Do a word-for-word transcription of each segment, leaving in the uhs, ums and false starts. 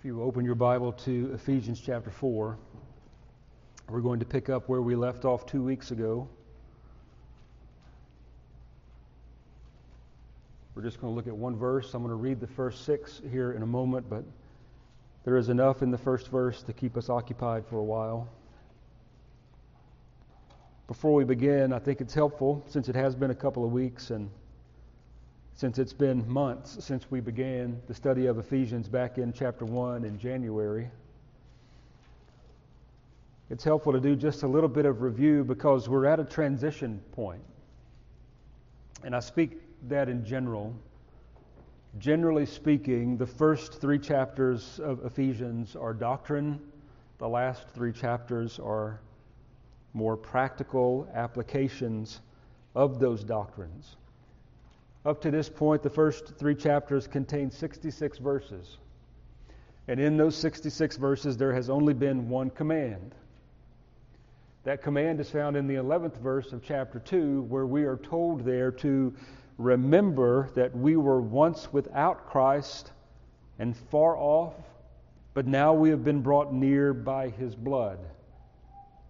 If you open your Bible to Ephesians chapter four, we're going to pick up where we left off two weeks ago. We're just going to look at one verse. I'm going to read the first six here in a moment, but there is enough in the first verse to keep us occupied for a while. Before we begin, I think it's helpful, since it has been a couple of weeks and since it's been months since we began the study of Ephesians back in chapter one in January, it's helpful to do just a little bit of review because we're at a transition point. And I speak that in general. Generally speaking, the first three chapters of Ephesians are doctrine. The last three chapters are more practical applications of those doctrines. Up to this point, the first three chapters contain sixty-six verses. And in those sixty-six verses, there has only been one command. That command is found in the eleventh verse of chapter two, where we are told there to remember that we were once without Christ and far off, but now we have been brought near by His blood.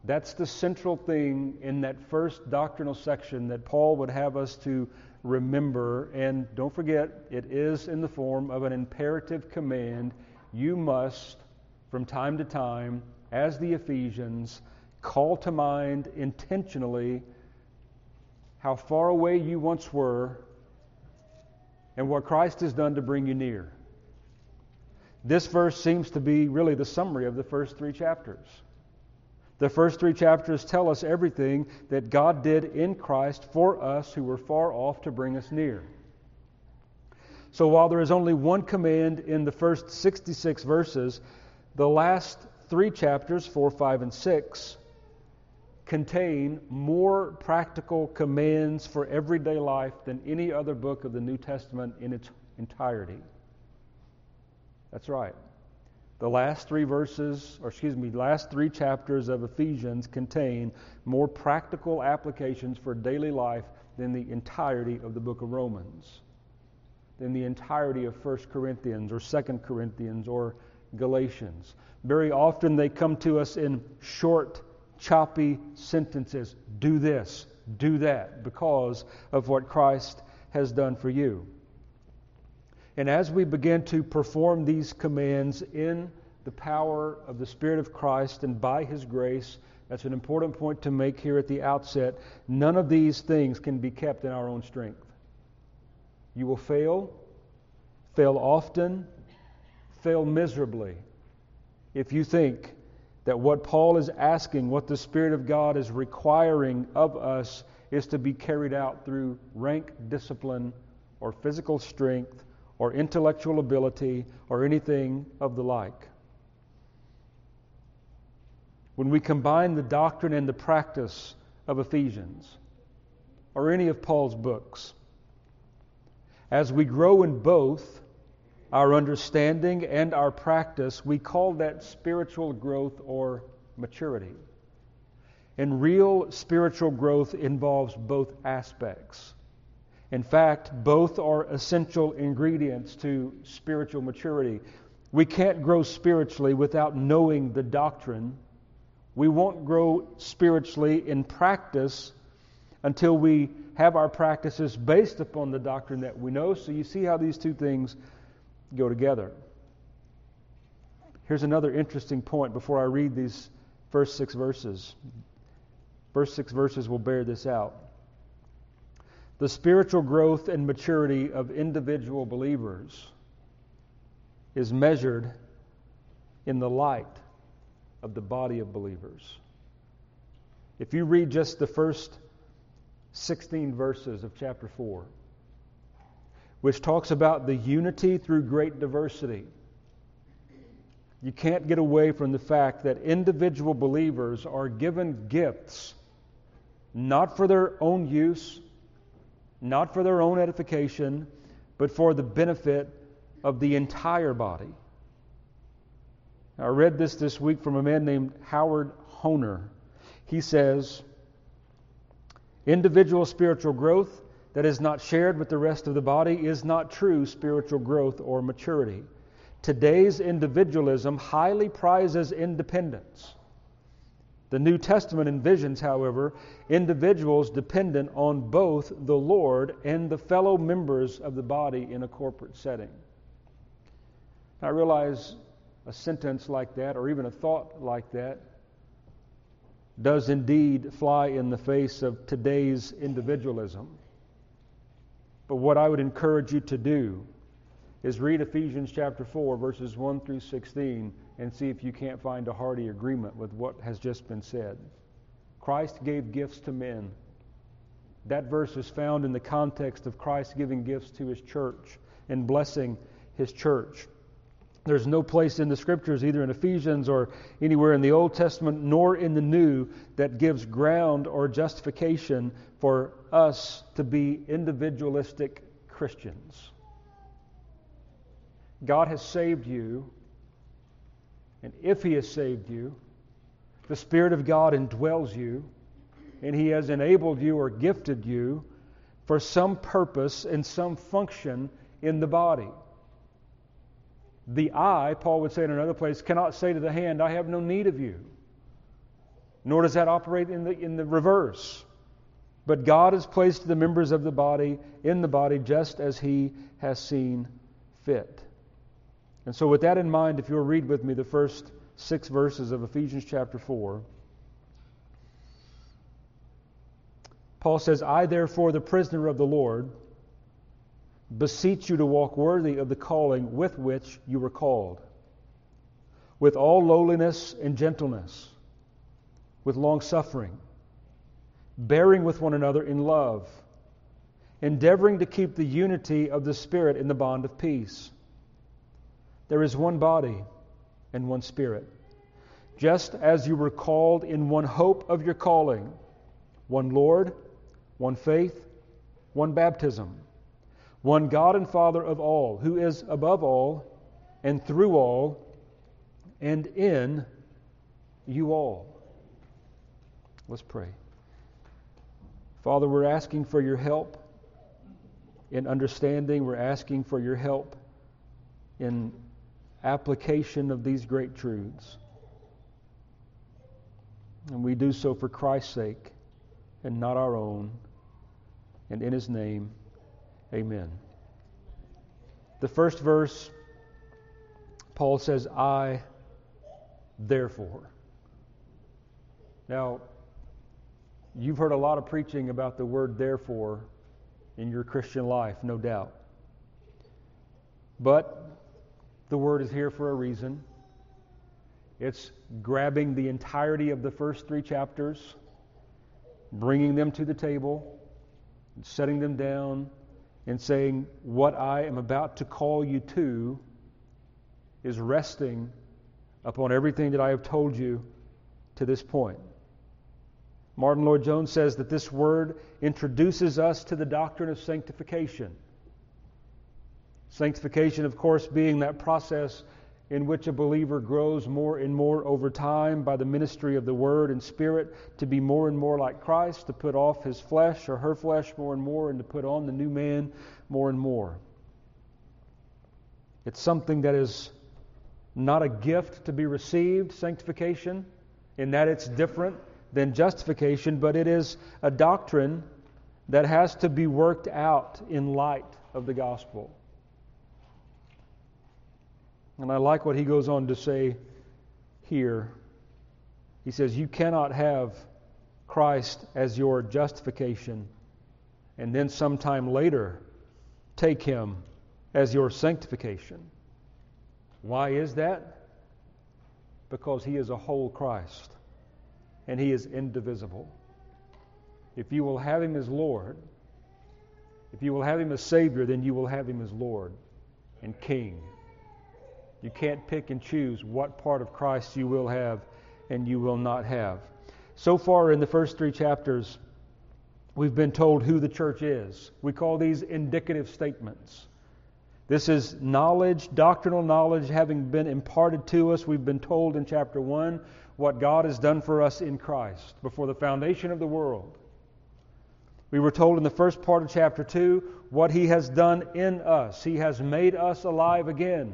That's the central thing in that first doctrinal section that Paul would have us to remember, and don't forget, it is in the form of an imperative command. You must, from time to time, as the Ephesians, call to mind intentionally how far away you once were and what Christ has done to bring you near. This verse seems to be really the summary of the first three chapters. The first three chapters tell us everything that God did in Christ for us who were far off to bring us near. So while there is only one command in the first sixty-six verses, the last three chapters, four, five, and six, contain more practical commands for everyday life than any other book of the New Testament in its entirety. That's right. The last three verses, or excuse me, last three chapters of Ephesians contain more practical applications for daily life than the entirety of the book of Romans, than the entirety of First Corinthians or Second Corinthians or Galatians. Very often they come to us in short, choppy sentences. Do this, do that, because of what Christ has done for you. And as we begin to perform these commands in the power of the Spirit of Christ and by His grace, that's an important point to make here at the outset. None of these things can be kept in our own strength. You will fail, fail often, fail miserably, if you think that what Paul is asking, what the Spirit of God is requiring of us, is to be carried out through rank discipline or physical strength or intellectual ability, or anything of the like. When we combine the doctrine and the practice of Ephesians, or any of Paul's books, as we grow in both our understanding and our practice, we call that spiritual growth or maturity. And real spiritual growth involves both aspects. In fact, both are essential ingredients to spiritual maturity. We can't grow spiritually without knowing the doctrine. We won't grow spiritually in practice until we have our practices based upon the doctrine that we know. So you see how these two things go together. Here's another interesting point before I read these first six verses. First six verses will bear this out. The spiritual growth and maturity of individual believers is measured in the light of the body of believers. If you read just the first sixteen verses of chapter four, which talks about the unity through great diversity, you can't get away from the fact that individual believers are given gifts not for their own use, not for their own edification, but for the benefit of the entire body. I read this this week from a man named Howard Honer. He says, individual spiritual growth that is not shared with the rest of the body is not true spiritual growth or maturity. Today's individualism highly prizes independence. The New Testament envisions, however, individuals dependent on both the Lord and the fellow members of the body in a corporate setting. I realize a sentence like that, or even a thought like that, does indeed fly in the face of today's individualism. But what I would encourage you to do is read Ephesians chapter four, verses one through sixteen, and see if you can't find a hearty agreement with what has just been said. Christ gave gifts to men. That verse is found in the context of Christ giving gifts to His church and blessing His church. There's no place in the Scriptures, either in Ephesians or anywhere in the Old Testament, nor in the New, that gives ground or justification for us to be individualistic Christians. God has saved you, and if He has saved you, the Spirit of God indwells you, and He has enabled you or gifted you for some purpose and some function in the body. The eye, Paul would say in another place, cannot say to the hand, I have no need of you. Nor does that operate in the, in the reverse. But God has placed the members of the body in the body just as He has seen fit. And so with that in mind, if you'll read with me the first six verses of Ephesians chapter four, Paul says, I therefore, the prisoner of the Lord, beseech you to walk worthy of the calling with which you were called, with all lowliness and gentleness, with longsuffering, bearing with one another in love, endeavoring to keep the unity of the Spirit in the bond of peace. There is one body and one Spirit, just as you were called in one hope of your calling, one Lord, one faith, one baptism, one God and Father of all, who is above all and through all and in you all. Let's pray. Father, we're asking for your help in understanding. We're asking for your help in application of these great truths. And we do so for Christ's sake and not our own. And in His name, amen. The first verse, Paul says, I therefore. Now, you've heard a lot of preaching about the word therefore in your Christian life, no doubt. But the word is here for a reason. It's grabbing the entirety of the first three chapters, bringing them to the table, and setting them down, and saying, what I am about to call you to is resting upon everything that I have told you to this point. Martyn Lloyd-Jones says that this word introduces us to the doctrine of sanctification. Sanctification, of course, being that process in which a believer grows more and more over time by the ministry of the Word and Spirit to be more and more like Christ, to put off his flesh or her flesh more and more, and to put on the new man more and more. It's something that is not a gift to be received, sanctification, in that it's different than justification, but it is a doctrine that has to be worked out in light of the gospel. And I like what he goes on to say here. He says, you cannot have Christ as your justification and then sometime later take Him as your sanctification. Why is that? Because He is a whole Christ and He is indivisible. If you will have Him as Lord, if you will have Him as Savior, then you will have Him as Lord and King. You can't pick and choose what part of Christ you will have and you will not have. So far in the first three chapters, we've been told who the church is. We call these indicative statements. This is knowledge, doctrinal knowledge having been imparted to us. We've been told in chapter one what God has done for us in Christ before the foundation of the world. We were told in the first part of chapter two what He has done in us. He has made us alive again.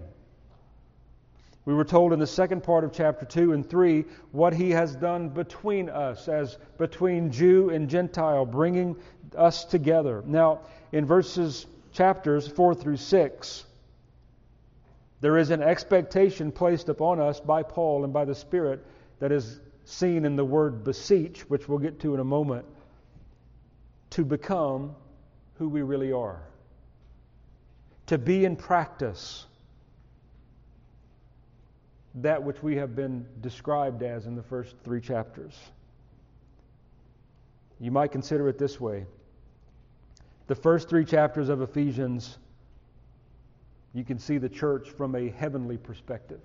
We were told in the second part of chapter two and three what he has done between us, as between Jew and Gentile, bringing us together. Now, in verses, chapters four through six, there is an expectation placed upon us by Paul and by the Spirit that is seen in the word beseech, which we'll get to in a moment, to become who we really are, to be in practice that which we have been described as in the first three chapters. You might consider it this way. The first three chapters of Ephesians, you can see the church from a heavenly perspective.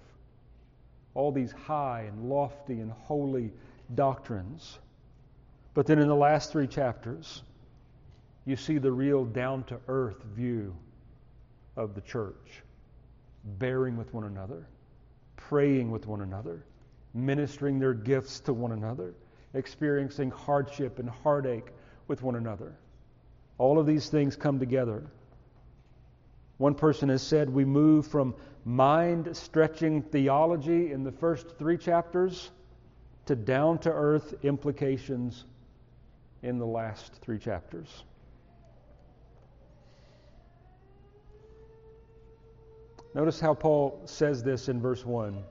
All these high and lofty and holy doctrines. But then in the last three chapters, you see the real down-to-earth view of the church, bearing with one another, praying with one another, ministering their gifts to one another, experiencing hardship and heartache with one another. All of these things come together. One person has said we move from mind-stretching theology in the first three chapters to down-to-earth implications in the last three chapters. Notice how Paul says this in verse one.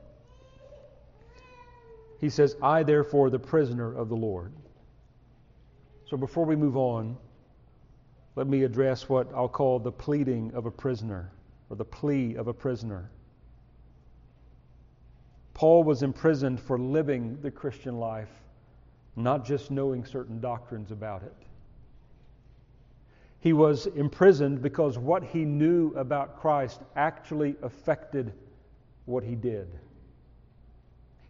He says, "I therefore, the prisoner of the Lord." So before we move on, let me address what I'll call the pleading of a prisoner, or the plea of a prisoner. Paul was imprisoned for living the Christian life, not just knowing certain doctrines about it. He was imprisoned because what he knew about Christ actually affected what he did.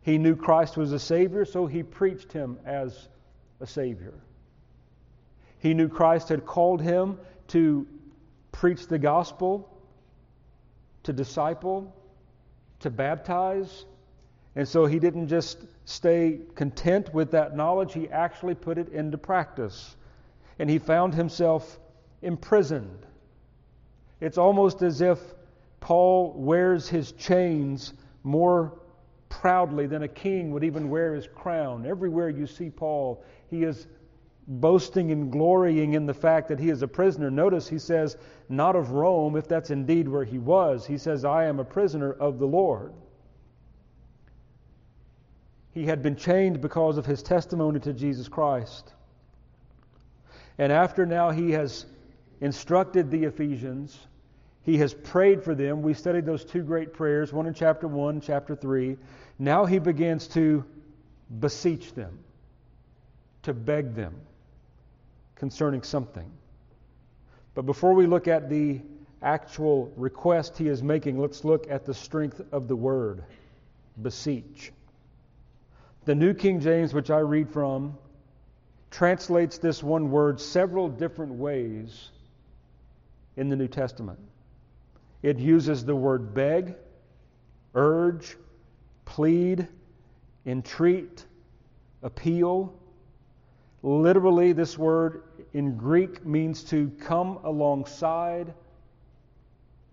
He knew Christ was a Savior, so he preached Him as a Savior. He knew Christ had called him to preach the gospel, to disciple, to baptize. And so he didn't just stay content with that knowledge, he actually put it into practice. And he found himself imprisoned. It's almost as if Paul wears his chains more proudly than a king would even wear his crown. Everywhere you see Paul, he is boasting and glorying in the fact that he is a prisoner. Notice he says, not of Rome, if that's indeed where he was. He says, I am a prisoner of the Lord. He had been chained because of his testimony to Jesus Christ. And after now he has instructed the Ephesians, he has prayed for them. We studied those two great prayers, one in chapter one, chapter three. Now he begins to beseech them, to beg them concerning something. But before we look at the actual request he is making, let's look at the strength of the word, beseech. The New King James, which I read from, translates this one word several different ways in the New Testament. It uses the word beg, urge, plead, entreat, appeal. Literally, this word in Greek means to come alongside,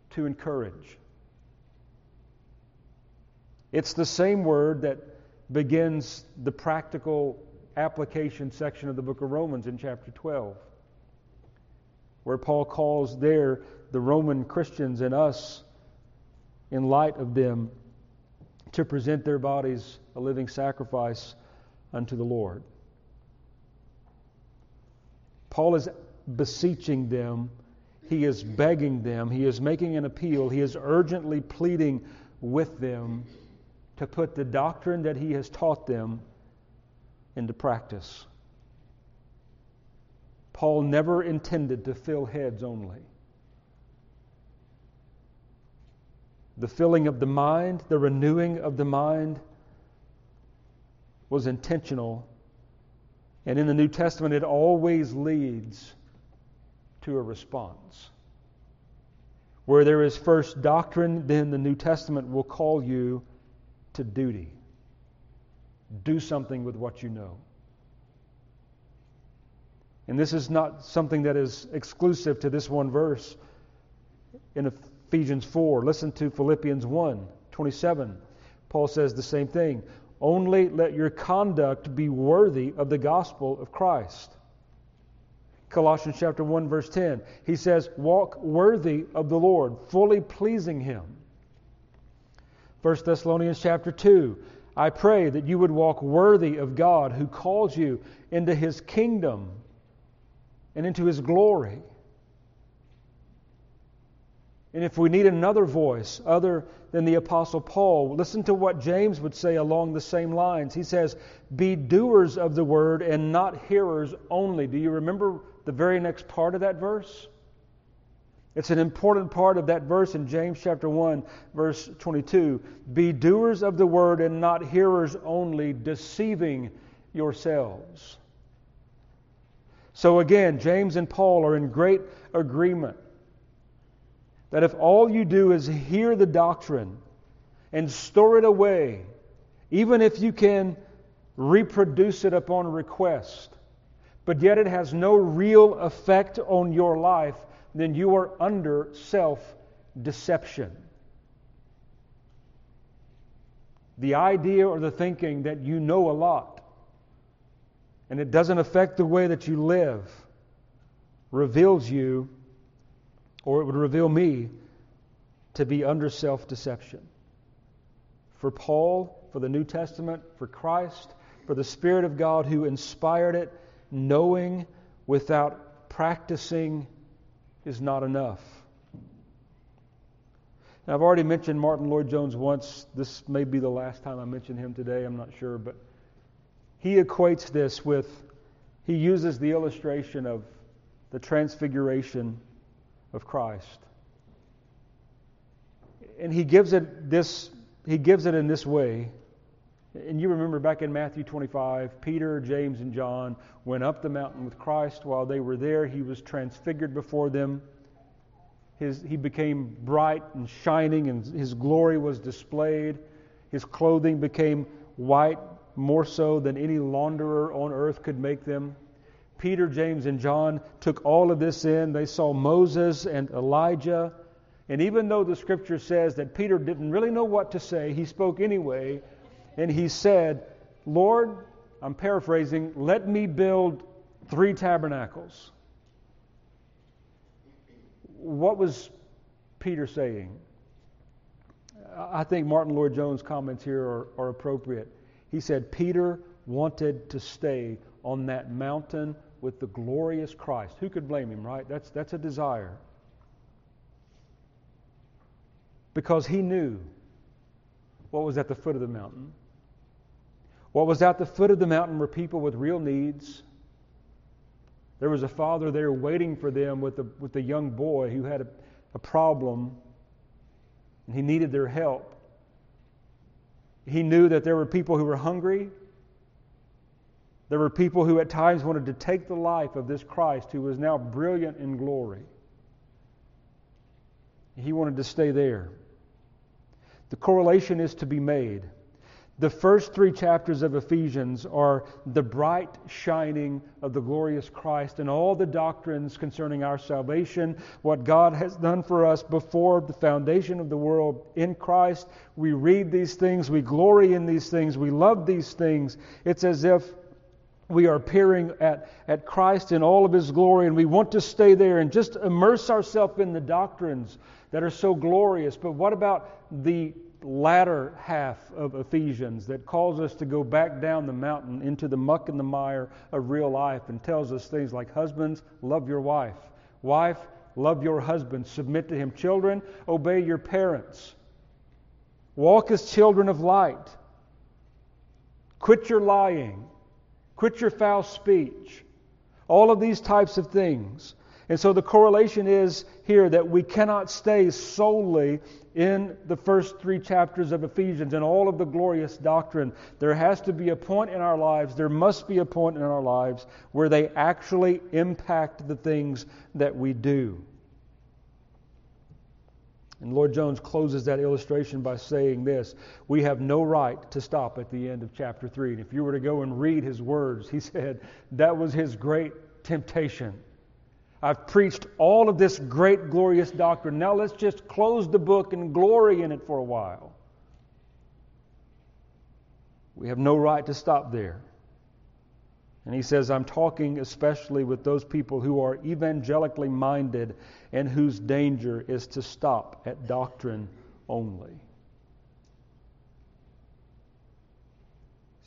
to encourage. It's the same word that begins the practical application section of the book of Romans in chapter twelve, where Paul calls there the Roman Christians and us, in light of them, to present their bodies a living sacrifice unto the Lord. Paul is beseeching them, he is begging them, he is making an appeal, he is urgently pleading with them to put the doctrine that he has taught them into practice. Paul never intended to fill heads only. The filling of the mind, the renewing of the mind was intentional, and in the New Testament it always leads to a response. Where there is first doctrine, then the New Testament will call you to duty. Do something with what you know. And this is not something that is exclusive to this one verse in Ephesians four. Listen to Philippians one, twenty-seven. Paul says the same thing. Only let your conduct be worthy of the gospel of Christ. Colossians chapter one, verse ten. He says, walk worthy of the Lord, fully pleasing Him. First Thessalonians chapter two. I pray that you would walk worthy of God who calls you into His kingdom and into His glory. And if we need another voice other than the Apostle Paul, listen to what James would say along the same lines. He says, be doers of the word and not hearers only. Do you remember the very next part of that verse? It's an important part of that verse in James chapter one, verse twenty-two. Be doers of the word and not hearers only, deceiving yourselves. So again, James and Paul are in great agreement that if all you do is hear the doctrine and store it away, even if you can reproduce it upon request, but yet it has no real effect on your life, then you are under self-deception. The idea or the thinking that you know a lot and it doesn't affect the way that you live reveals you, or it would reveal me, to be under self-deception. For Paul, for the New Testament, for Christ, for the Spirit of God who inspired it, knowing without practicing is not enough. Now, I've already mentioned Martyn Lloyd-Jones once. This may be the last time I mention him today, I'm not sure, but he equates this with, he uses the illustration of the transfiguration of Christ. And he gives it this, he gives it in this way. And you remember back in Matthew twenty-five, Peter, James, and John went up the mountain with Christ. While they were there, He was transfigured before them. His, he became bright and shining, and His glory was displayed. His clothing became white, more so than any launderer on earth could make them. Peter, James, and John took all of this in. They saw Moses and Elijah. And even though the Scripture says that Peter didn't really know what to say, he spoke anyway. And he said, Lord, I'm paraphrasing, let me build three tabernacles. What was Peter saying? I think Martyn Lloyd-Jones' comments here are, are appropriate. He said, Peter wanted to stay on that mountain with the glorious Christ. Who could blame him, right? That's, that's a desire. Because he knew what was at the foot of the mountain. What was at the foot of the mountain were people with real needs. There was a father there waiting for them with a, with a young boy who had a, a problem, and he needed their help. He knew that there were people who were hungry. There were people who at times wanted to take the life of this Christ who was now brilliant in glory. He wanted to stay there. The correlation is to be made. The first three chapters of Ephesians are the bright shining of the glorious Christ and all the doctrines concerning our salvation, what God has done for us before the foundation of the world in Christ. We read these things, we glory in these things, we love these things. It's as if we are peering at, at Christ in all of His glory, and we want to stay there and just immerse ourselves in the doctrines that are so glorious. But what about the latter half of Ephesians that calls us to go back down the mountain into the muck and the mire of real life and tells us things like, husbands, love your wife. Wife, love your husband. Submit to him. Children, obey your parents. Walk as children of light. Quit your lying. Quit your foul speech. All of these types of things. And so the correlation is here that we cannot stay solely in the first three chapters of Ephesians and all of the glorious doctrine. There has to be a point in our lives, there must be a point in our lives where they actually impact the things that we do. And Lloyd-Jones closes that illustration by saying this, we have no right to stop at the end of chapter three. And if you were to go and read his words, he said, that was his great temptation. I've preached all of this great, glorious doctrine. Now let's just close the book and glory in it for a while. We have no right to stop there. And he says, I'm talking especially with those people who are evangelically minded and whose danger is to stop at doctrine only.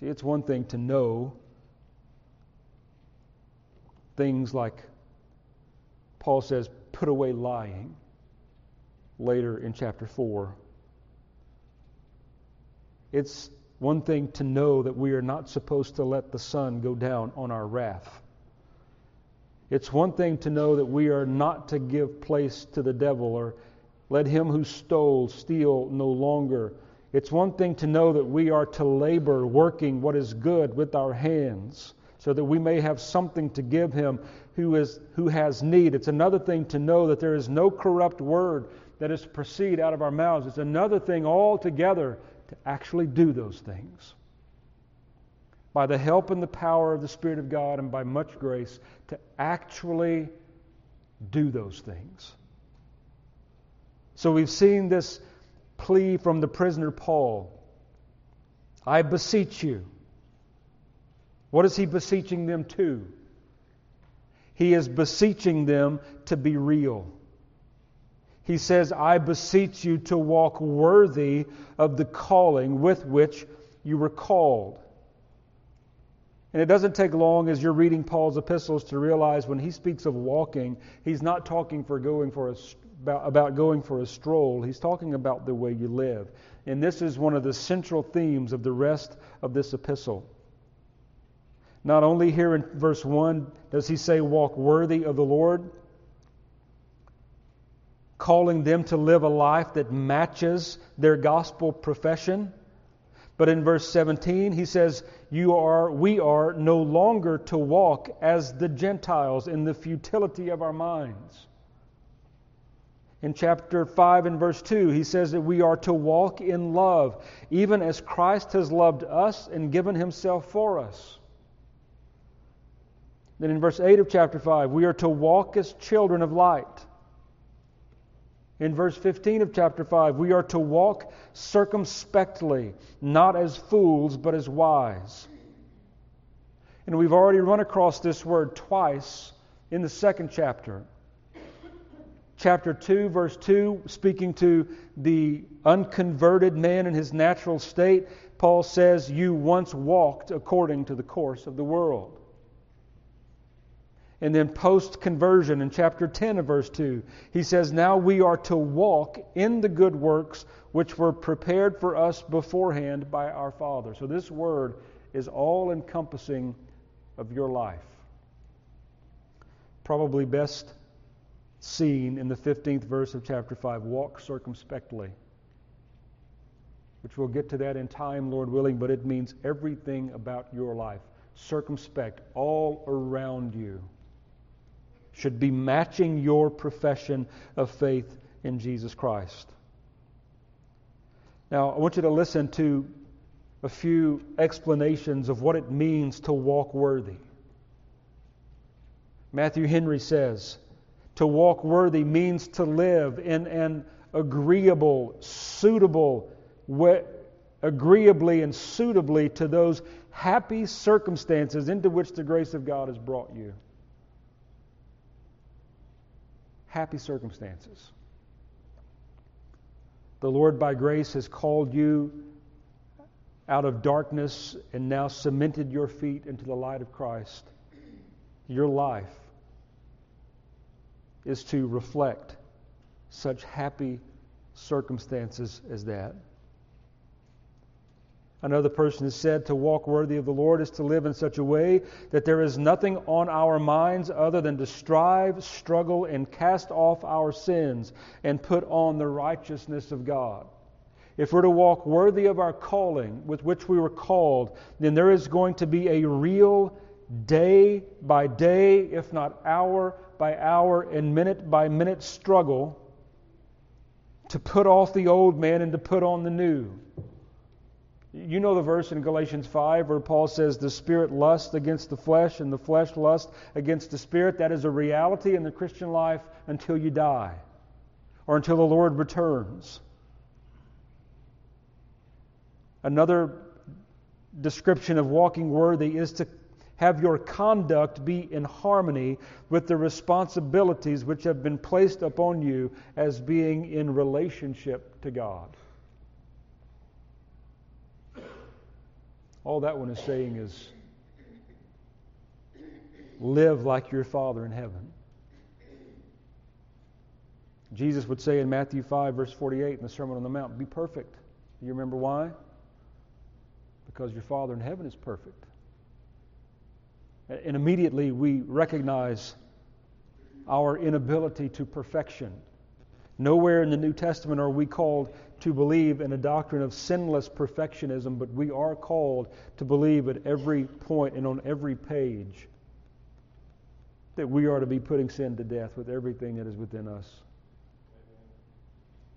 See, it's one thing to know things like Paul says, put away lying later in chapter four. It's one thing to know that we are not supposed to let the sun go down on our wrath. It's one thing to know that we are not to give place to the devil, or let him who stole steal no longer. It's one thing to know that we are to labor, working what is good with our hands, so that we may have something to give him who is who has need. It's another thing to know that there is no corrupt word that is to proceed out of our mouths. It's another thing altogether to actually do those things. By the help and the power of the Spirit of God and by much grace, to actually do those things. So we've seen this plea from the prisoner Paul. I beseech you. What is he beseeching them to? He is beseeching them to be real. He says, I beseech you to walk worthy of the calling with which you were called. And it doesn't take long as you're reading Paul's epistles to realize when he speaks of walking, he's not talking for going for a, about, about going for a stroll. He's talking about the way you live. And this is one of the central themes of the rest of this epistle. Not only here in verse one does he say, walk worthy of the Lord, calling them to live a life that matches their gospel profession. But in verse seventeen, he says, "You are, we are no longer to walk as the Gentiles in the futility of our minds." In chapter five and verse two, he says that we are to walk in love, even as Christ has loved us and given himself for us. Then in verse eight of chapter five, we are to walk as children of light. In verse fifteen of chapter five, we are to walk circumspectly, not as fools, but as wise. And we've already run across this word twice in the second chapter. Chapter two, verse two, speaking to the unconverted man in his natural state, Paul says, you once walked according to the course of the world. And then post-conversion in chapter ten of verse two, he says, now we are to walk in the good works which were prepared for us beforehand by our Father. So this word is all-encompassing of your life. Probably best seen in the fifteenth verse of chapter five, walk circumspectly. Which we'll get to that in time, Lord willing, but it means everything about your life. Circumspect all around you should be matching your profession of faith in Jesus Christ. Now, I want you to listen to a few explanations of what it means to walk worthy. Matthew Henry says, to walk worthy means to live in an agreeable, suitable way, agreeably and suitably to those happy circumstances into which the grace of God has brought you. Happy circumstances. The Lord by grace has called you out of darkness and now cemented your feet into the light of Christ. Your life is to reflect such happy circumstances as that. Another person has said to walk worthy of the Lord is to live in such a way that there is nothing on our minds other than to strive, struggle, and cast off our sins and put on the righteousness of God. If we're to walk worthy of our calling with which we were called, then there is going to be a real day by day, if not hour by hour and minute by minute struggle to put off the old man and to put on the new. You know the verse in Galatians five where Paul says the Spirit lusts against the flesh and the flesh lusts against the Spirit. That is a reality in the Christian life until you die or until the Lord returns. Another description of walking worthy is to have your conduct be in harmony with the responsibilities which have been placed upon you as being in relationship to God. All that one is saying is live like your Father in heaven. Jesus would say in Matthew five, verse forty-eight, in the Sermon on the Mount, be perfect. Do you remember why? Because your Father in heaven is perfect. And immediately we recognize our inability to perfection. Nowhere in the New Testament are we called to believe in a doctrine of sinless perfectionism, but we are called to believe at every point and on every page that we are to be putting sin to death with everything that is within us.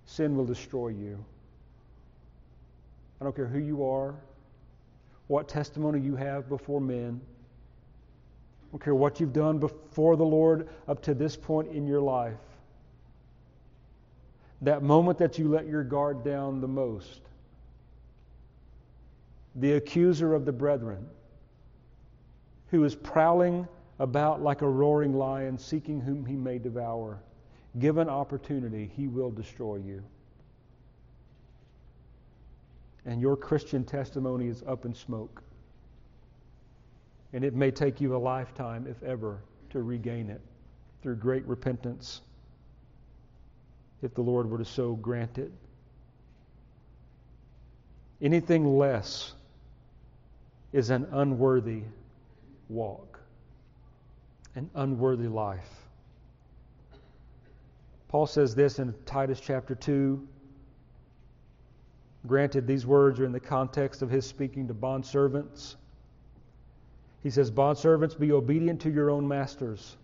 Sin will destroy you. I don't care who you are, what testimony you have before men. I don't care what you've done before the Lord up to this point in your life. That moment that you let your guard down the most, the accuser of the brethren, who is prowling about like a roaring lion, seeking whom he may devour, given opportunity, he will destroy you. And your Christian testimony is up in smoke. And it may take you a lifetime, if ever, to regain it through great repentance, if the Lord were to so grant it. Anything less is an unworthy walk, an unworthy life. Paul says this in Titus chapter two. Granted, these words are in the context of his speaking to bondservants. He says, bondservants, be obedient to your own masters.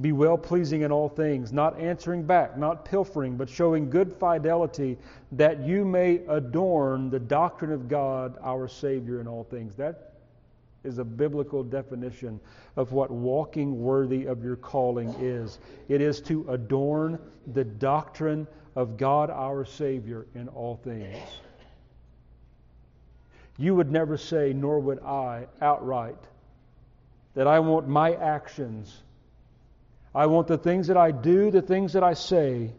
Be well-pleasing in all things, not answering back, not pilfering, but showing good fidelity, that you may adorn the doctrine of God, our Savior, in all things. That is a biblical definition of what walking worthy of your calling is. It is to adorn the doctrine of God our Savior in all things. You would never say, nor would I, outright, that I want my actions, I want the things that I do, the things that I say,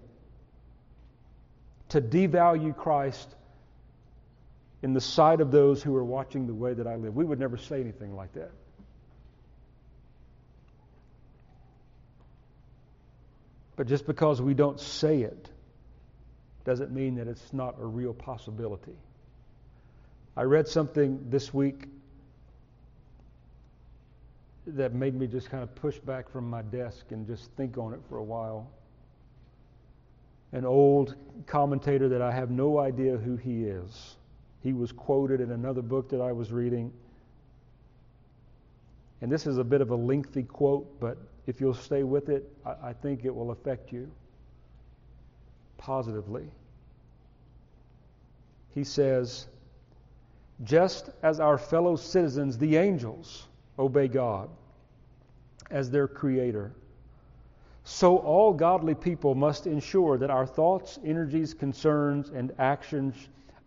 to devalue Christ in the sight of those who are watching the way that I live. We would never say anything like that. But just because we don't say it doesn't mean that it's not a real possibility. I read something this week that made me just kind of push back from my desk and just think on it for a while. An old commentator that I have no idea who he is. He was quoted in another book that I was reading. And this is a bit of a lengthy quote, but if you'll stay with it, I, I think it will affect you positively. He says, just as our fellow citizens, the angels, obey God as their creator, so all godly people must ensure that our thoughts, energies, concerns, and actions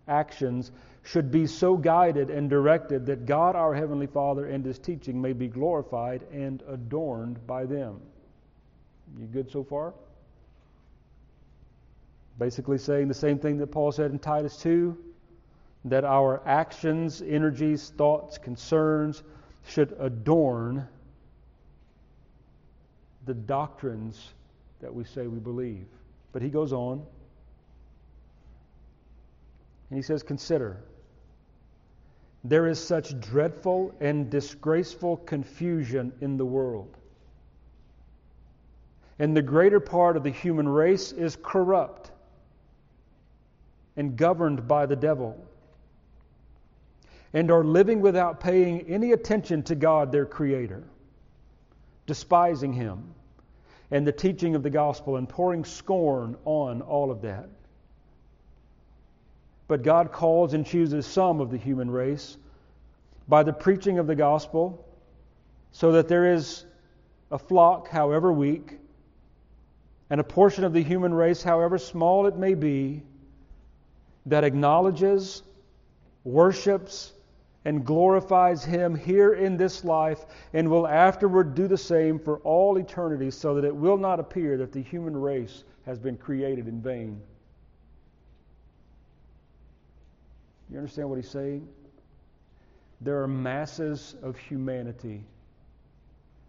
Actions should be so guided and directed that God, our Heavenly Father, and His teaching may be glorified and adorned by them. You good so far? Basically saying the same thing that Paul said in Titus two, that our actions, energies, thoughts, concerns should adorn the doctrines that we say we believe. But he goes on. And he says, consider, there is such dreadful and disgraceful confusion in the world. And the greater part of the human race is corrupt and governed by the devil, and are living without paying any attention to God, their Creator, despising Him and the teaching of the gospel, and pouring scorn on all of that. But God calls and chooses some of the human race by the preaching of the gospel, so that there is a flock, however weak, and a portion of the human race, however small it may be, that acknowledges, worships, and glorifies Him here in this life and will afterward do the same for all eternity, so that it will not appear that the human race has been created in vain. You understand what he's saying? There are masses of humanity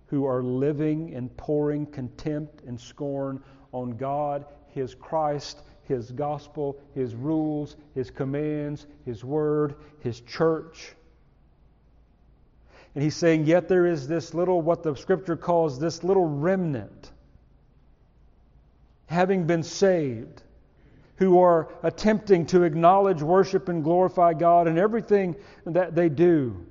who are living and pouring contempt and scorn on God, His Christ, His gospel, His rules, His commands, His word, His church. And he's saying, yet there is this little, what the Scripture calls this little remnant, having been saved, who are attempting to acknowledge, worship, and glorify God in everything that they do,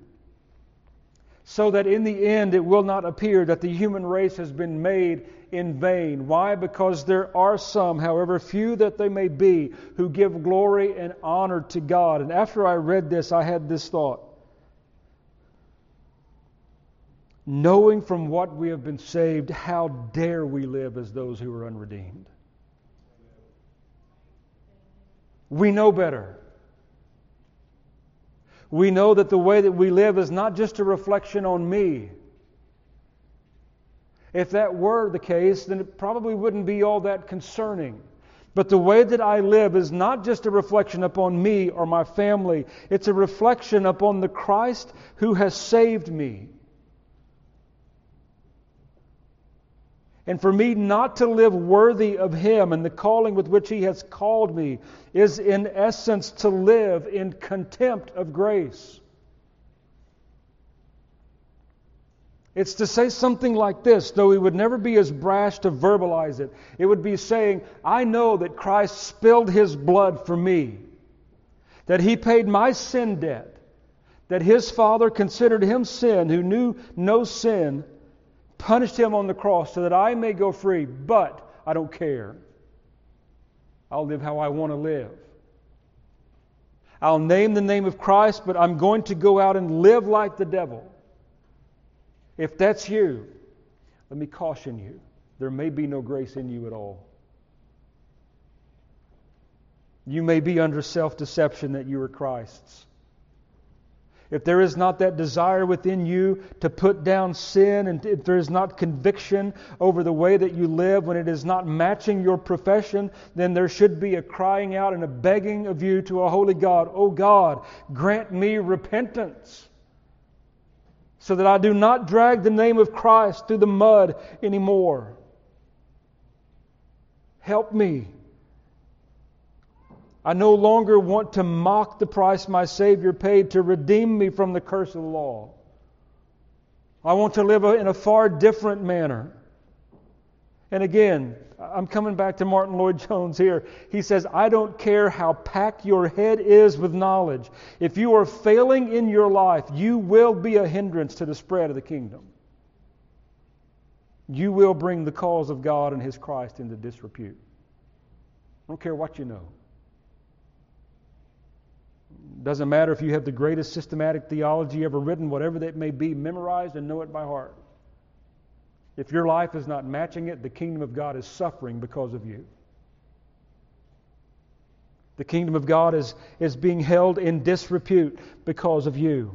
so that in the end it will not appear that the human race has been made in vain. Why? Because there are some, however few that they may be, who give glory and honor to God. And after I read this, I had this thought. Knowing from what we have been saved, how dare we live as those who are unredeemed? We know better. We know that the way that we live is not just a reflection on me. If that were the case, then it probably wouldn't be all that concerning. But the way that I live is not just a reflection upon me or my family. It's a reflection upon the Christ who has saved me. And for me not to live worthy of Him and the calling with which He has called me is in essence to live in contempt of grace. It's to say something like this, though we would never be as brash to verbalize it. It would be saying, I know that Christ spilled His blood for me, that He paid my sin debt, that His Father considered Him sin who knew no sin, punished Him on the cross so that I may go free, but I don't care. I'll live how I want to live. I'll name the name of Christ, but I'm going to go out and live like the devil. If that's you, let me caution you. There may be no grace in you at all. You may be under self-deception that you are Christ's. If there is not that desire within you to put down sin, and if there is not conviction over the way that you live when it is not matching your profession, then there should be a crying out and a begging of you to a holy God, "Oh God, grant me repentance so that I do not drag the name of Christ through the mud anymore. Help me. I no longer want to mock the price my Savior paid to redeem me from the curse of the law. I want to live in a far different manner." And again, I'm coming back to Martyn Lloyd-Jones here. He says, I don't care how packed your head is with knowledge. If you are failing in your life, you will be a hindrance to the spread of the kingdom. You will bring the cause of God and His Christ into disrepute. I don't care what you know. Doesn't matter if you have the greatest systematic theology ever written, whatever that may be, memorized and know it by heart. If your life is not matching it, the kingdom of God is suffering because of you. The kingdom of God is, is being held in disrepute because of you.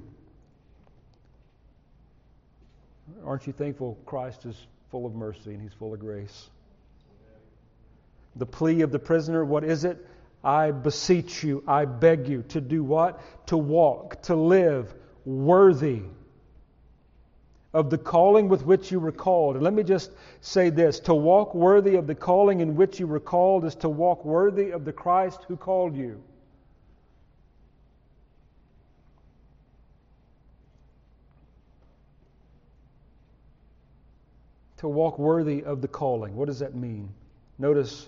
Aren't you thankful Christ is full of mercy and He's full of grace? The plea of the prisoner, what is it? I beseech you, I beg you to do what? To walk, to live worthy of the calling with which you were called. And let me just say this, to walk worthy of the calling in which you were called is to walk worthy of the Christ who called you. To walk worthy of the calling. What does that mean? Notice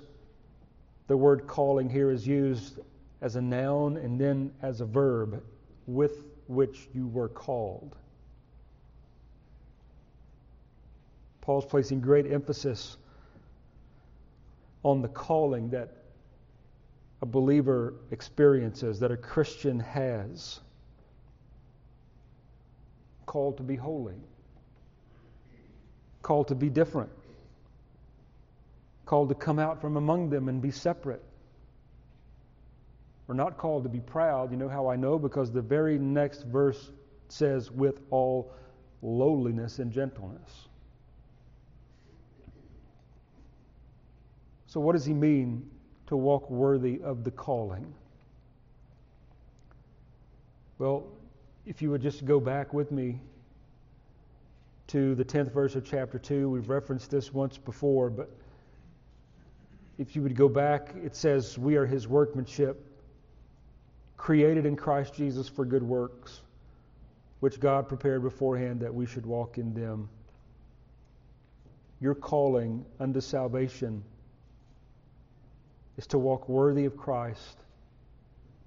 the word calling here is used as a noun and then as a verb, with which you were called. Paul's placing great emphasis on the calling that a believer experiences, that a Christian has. Called to be holy. Called to be different. Called to come out from among them and be separate. We're not called to be proud. You know how I know? Because the very next verse says, with all lowliness and gentleness. So what does he mean to walk worthy of the calling? Well, if you would just go back with me to the tenth verse of chapter two. We've referenced this once before, but if you would go back, it says, we are his workmanship, created in Christ Jesus for good works, which God prepared beforehand that we should walk in them. Your calling unto salvation is to walk worthy of Christ,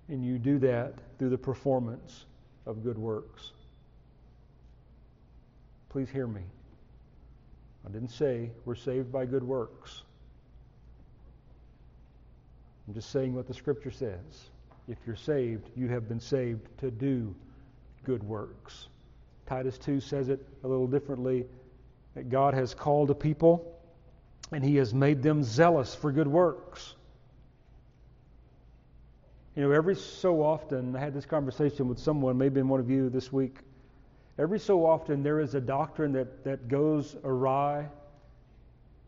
and you do that through the performance of good works. Please hear me. I didn't say we're saved by good works. I'm just saying what the Scripture says. If you're saved, you have been saved to do good works. Titus two says it a little differently, that God has called a people and he has made them zealous for good works. You know, every so often, I had this conversation with someone, maybe in one of you this week, every so often there is a doctrine that, that goes awry,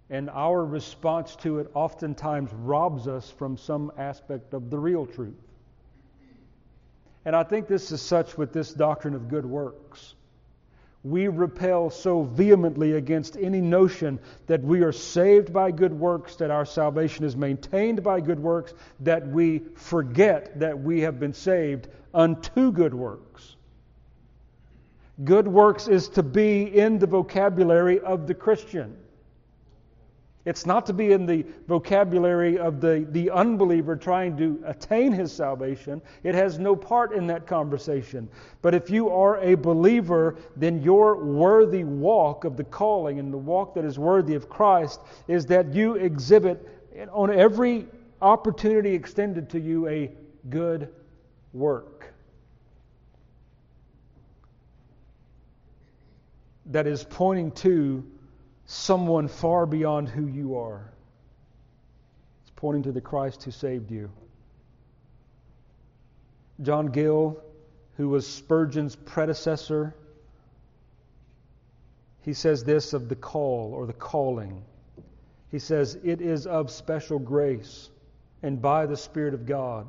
and our response to it oftentimes robs us from some aspect of the real truth. And I think this is such with this doctrine of good works. We repel so vehemently against any notion that we are saved by good works, that our salvation is maintained by good works, that we forget that we have been saved unto good works. Good works is to be in the vocabulary of the Christian. It's not to be in the vocabulary of the, the unbeliever trying to attain his salvation. It has no part in that conversation. But if you are a believer, then your worthy walk of the calling and the walk that is worthy of Christ is that you exhibit on every opportunity extended to you a good work that is pointing to someone far beyond who you are. It's pointing to the Christ who saved you. John Gill, who was Spurgeon's predecessor, he says this of the call or the calling. He says, it is of special grace and by the Spirit of God.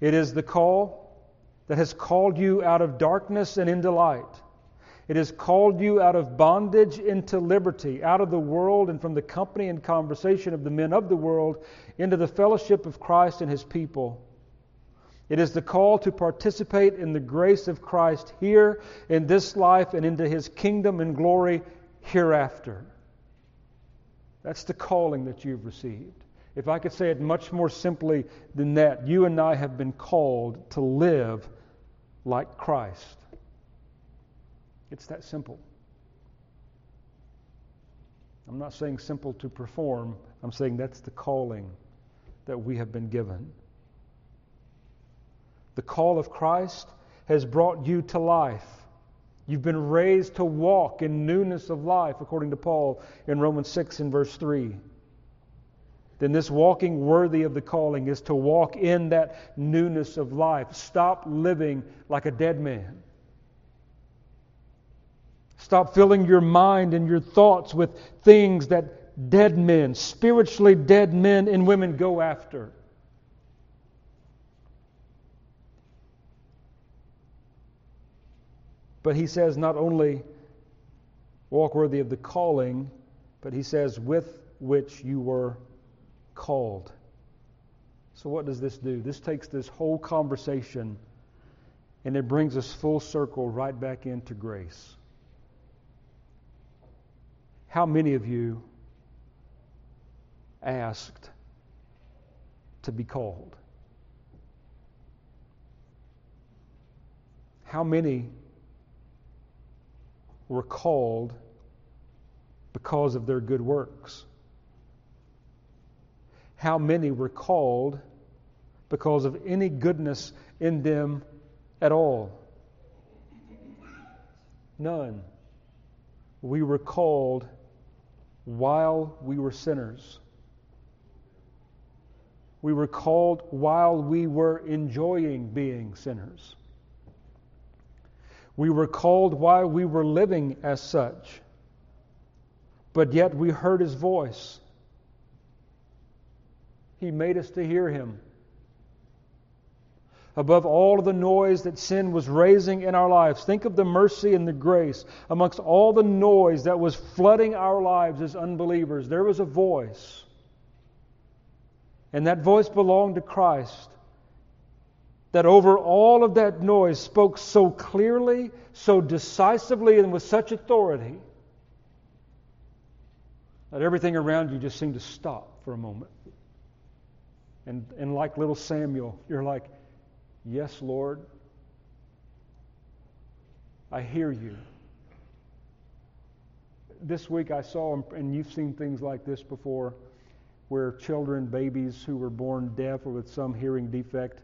It is the call that has called you out of darkness and into light. It has called you out of bondage into liberty, out of the world and from the company and conversation of the men of the world into the fellowship of Christ and His people. It is the call to participate in the grace of Christ here in this life and into His kingdom and glory hereafter. That's the calling that you've received. If I could say it much more simply than that, you and I have been called to live like Christ. It's that simple. I'm not saying simple to perform. I'm saying that's the calling that we have been given. The call of Christ has brought you to life. You've been raised to walk in newness of life, according to Paul in Romans six and verse three. Then this walking worthy of the calling is to walk in that newness of life. Stop living like a dead man. Stop filling your mind and your thoughts with things that dead men, spiritually dead men and women go after. But he says not only walk worthy of the calling, but he says with which you were called. So what does this do? This takes this whole conversation and it brings us full circle right back into grace. How many of you asked to be called? How many were called because of their good works? How many were called because of any goodness in them at all? None. We were called while we were sinners. We were called while we were enjoying being sinners. We were called while we were living as such, but yet we heard His voice. He made us to hear Him. Above all of the noise that sin was raising in our lives, think of the mercy and the grace. Amongst all the noise that was flooding our lives as unbelievers, there was a voice. And that voice belonged to Christ, that over all of that noise spoke so clearly, so decisively, and with such authority that everything around you just seemed to stop for a moment. And, and like little Samuel, you're like, "Yes, Lord, I hear you." This week I saw, and you've seen things like this before, where children, babies who were born deaf or with some hearing defect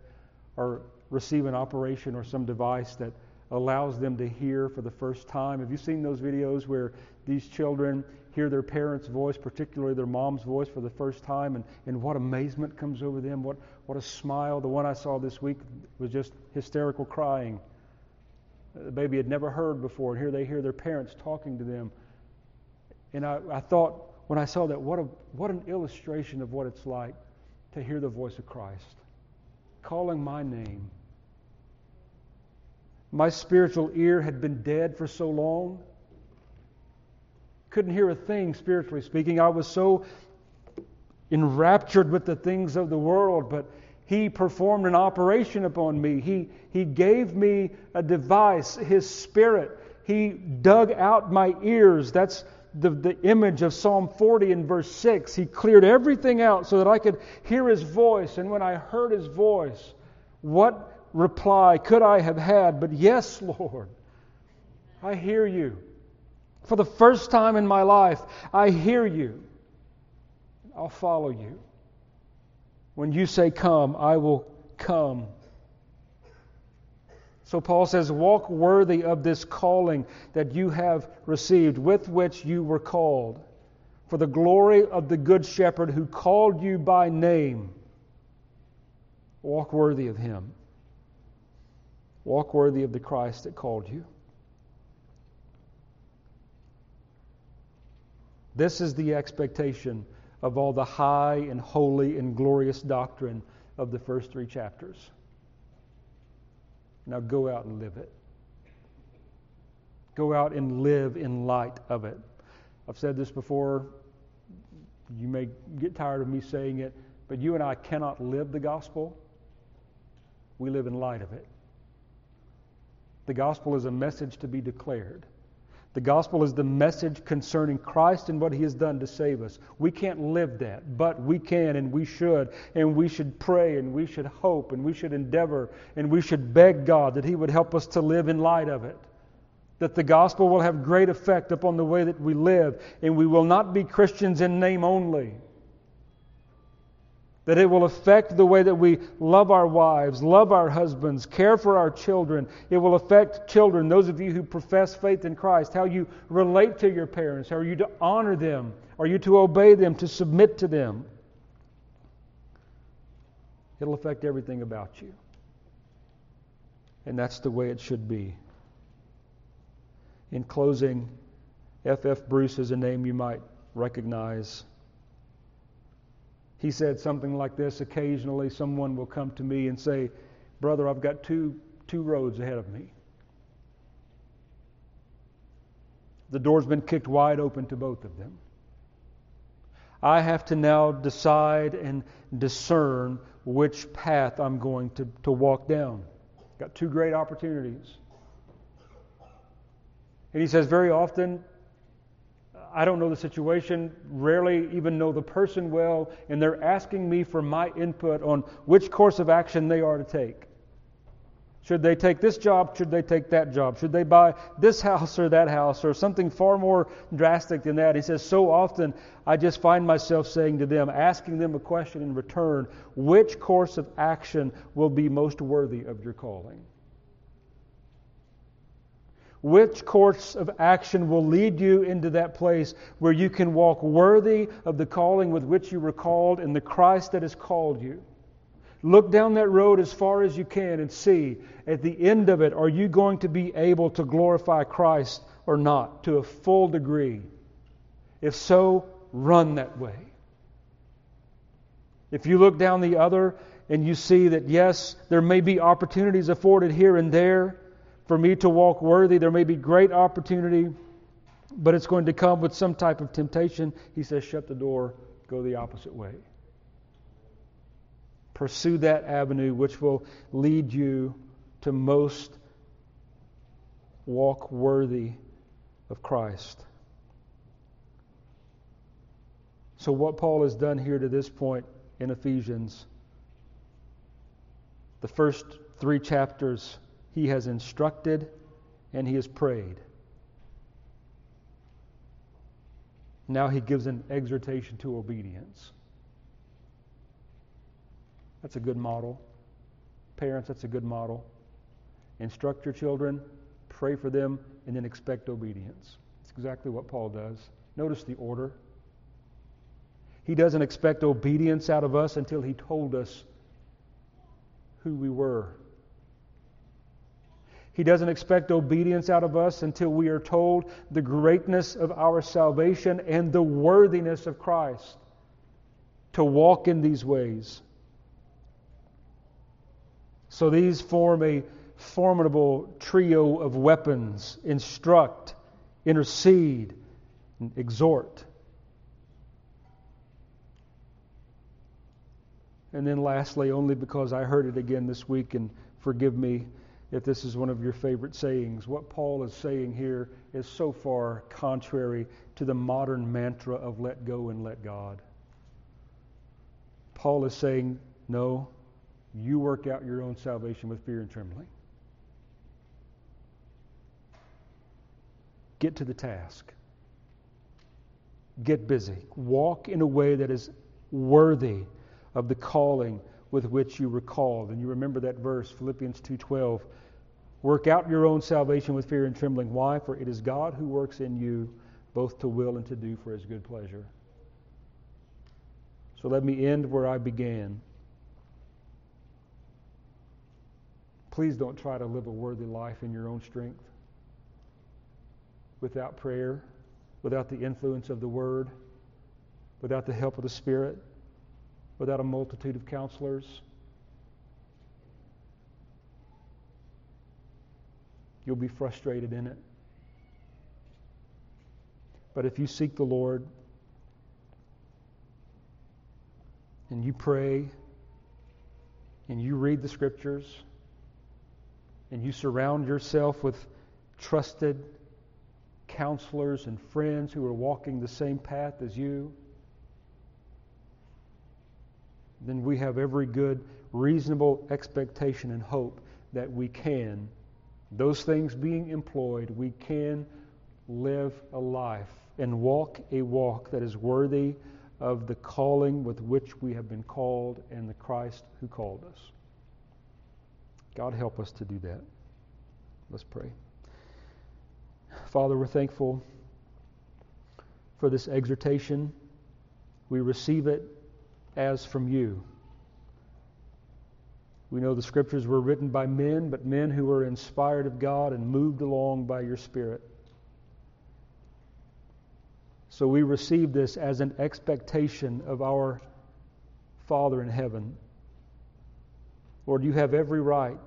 are receive an operation or some device that allows them to hear for the first time. Have you seen those videos where these children hear their parents' voice, particularly their mom's voice, for the first time, and, and what amazement comes over them, what, what a smile. The one I saw this week was just hysterical crying. The baby had never heard before, and here they hear their parents talking to them. And I, I thought, when I saw that, what a what an illustration of what it's like to hear the voice of Christ calling my name. My spiritual ear had been dead for so long. Couldn't hear a thing, spiritually speaking. I was so enraptured with the things of the world, but He performed an operation upon me. He, he gave me a device, His Spirit. He dug out my ears. That's the, the image of Psalm forty in verse six. He cleared everything out so that I could hear His voice. And when I heard His voice, what reply could I have had but, "Yes, Lord, I hear you." For the first time in my life, I hear you. I'll follow you. When you say come, I will come. So Paul says, walk worthy of this calling that you have received, with which you were called, for the glory of the Good Shepherd who called you by name. Walk worthy of Him. Walk worthy of the Christ that called you. This is the expectation of all the high and holy and glorious doctrine of the first three chapters. Now go out and live it. Go out and live in light of it. I've said this before. You may get tired of me saying it, but you and I cannot live the gospel. We live in light of it. The gospel is a message to be declared. The gospel is the message concerning Christ and what He has done to save us. We can't live that, but we can and we should, and we should pray and we should hope and we should endeavor and we should beg God that He would help us to live in light of it, that the gospel will have great effect upon the way that we live, and we will not be Christians in name only, that it will affect the way that we love our wives, love our husbands, care for our children. It will affect children, those of you who profess faith in Christ, how you relate to your parents. How are you to honor them? Are you to obey them, to submit to them? It'll affect everything about you. And that's the way it should be. In closing, F F Bruce is a name you might recognize. He said something like this. Occasionally someone will come to me and say, "Brother, I've got two, two roads ahead of me. The door's been kicked wide open to both of them. I have to now decide and discern which path I'm going to, to walk down. I've got two great opportunities." And he says, very often, I don't know the situation, rarely even know the person well, and they're asking me for my input on which course of action they are to take. Should they take this job? Should they take that job? Should they buy this house or that house or something far more drastic than that? He says, so often I just find myself saying to them, asking them a question in return, which course of action will be most worthy of your calling? Which course of action will lead you into that place where you can walk worthy of the calling with which you were called and the Christ that has called you? Look down that road as far as you can and see, at the end of it, are you going to be able to glorify Christ or not to a full degree? If so, run that way. If you look down the other and you see that, yes, there may be opportunities afforded here and there for me to walk worthy, there may be great opportunity, but it's going to come with some type of temptation. He says, shut the door, go the opposite way. Pursue that avenue which will lead you to most walk worthy of Christ. So what Paul has done here to this point in Ephesians, the first three chapters, he has instructed and he has prayed. Now he gives an exhortation to obedience. That's a good model. Parents, that's a good model. Instruct your children, pray for them, and then expect obedience. That's exactly what Paul does. Notice the order. He doesn't expect obedience out of us until he told us who we were. He doesn't expect obedience out of us until we are told the greatness of our salvation and the worthiness of Christ to walk in these ways. So these form a formidable trio of weapons: instruct, intercede, and exhort. And then lastly, only because I heard it again this week, and forgive me if this is one of your favorite sayings, what Paul is saying here is so far contrary to the modern mantra of let go and let God. Paul is saying, no, you work out your own salvation with fear and trembling. Get to the task. Get busy. Walk in a way that is worthy of the calling with which you were called. And you remember that verse, Philippians two twelve. Work out your own salvation with fear and trembling. Why? For it is God who works in you both to will and to do for His good pleasure. So let me end where I began. Please don't try to live a worthy life in your own strength, without prayer, without the influence of the Word, without the help of the Spirit, without a multitude of counselors. You'll be frustrated in it. But if you seek the Lord and you pray and you read the Scriptures and you surround yourself with trusted counselors and friends who are walking the same path as you, then we have every good, reasonable expectation and hope that we can, those things being employed, we can live a life and walk a walk that is worthy of the calling with which we have been called and the Christ who called us. God help us to do that. Let's pray. Father, we're thankful for this exhortation. We receive it as from you. We know the Scriptures were written by men, but men who were inspired of God and moved along by your Spirit. So we receive this as an expectation of our Father in heaven. Lord, you have every right,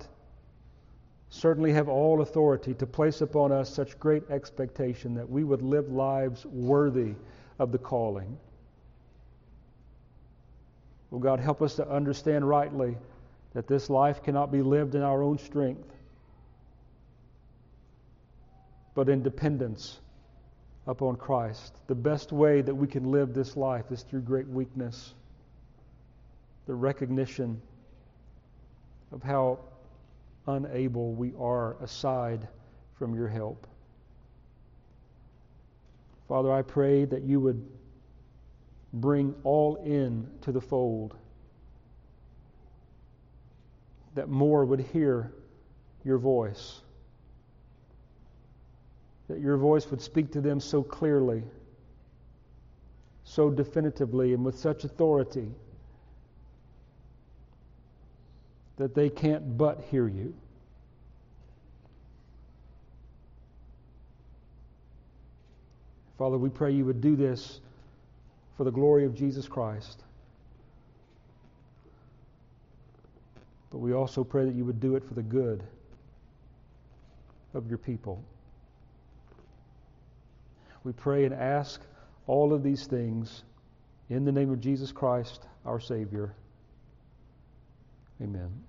certainly have all authority to place upon us such great expectation that we would live lives worthy of the calling. Oh God, help us to understand rightly that this life cannot be lived in our own strength, but in dependence upon Christ. The best way that we can live this life is through great weakness, the recognition of how unable we are aside from your help. Father, I pray that you would bring all in to the fold, that more would hear your voice, that your voice would speak to them so clearly, so definitively, and with such authority that they can't but hear you. Father, we pray you would do this for the glory of Jesus Christ. But we also pray that you would do it for the good of your people. We pray and ask all of these things in the name of Jesus Christ, our Savior. Amen.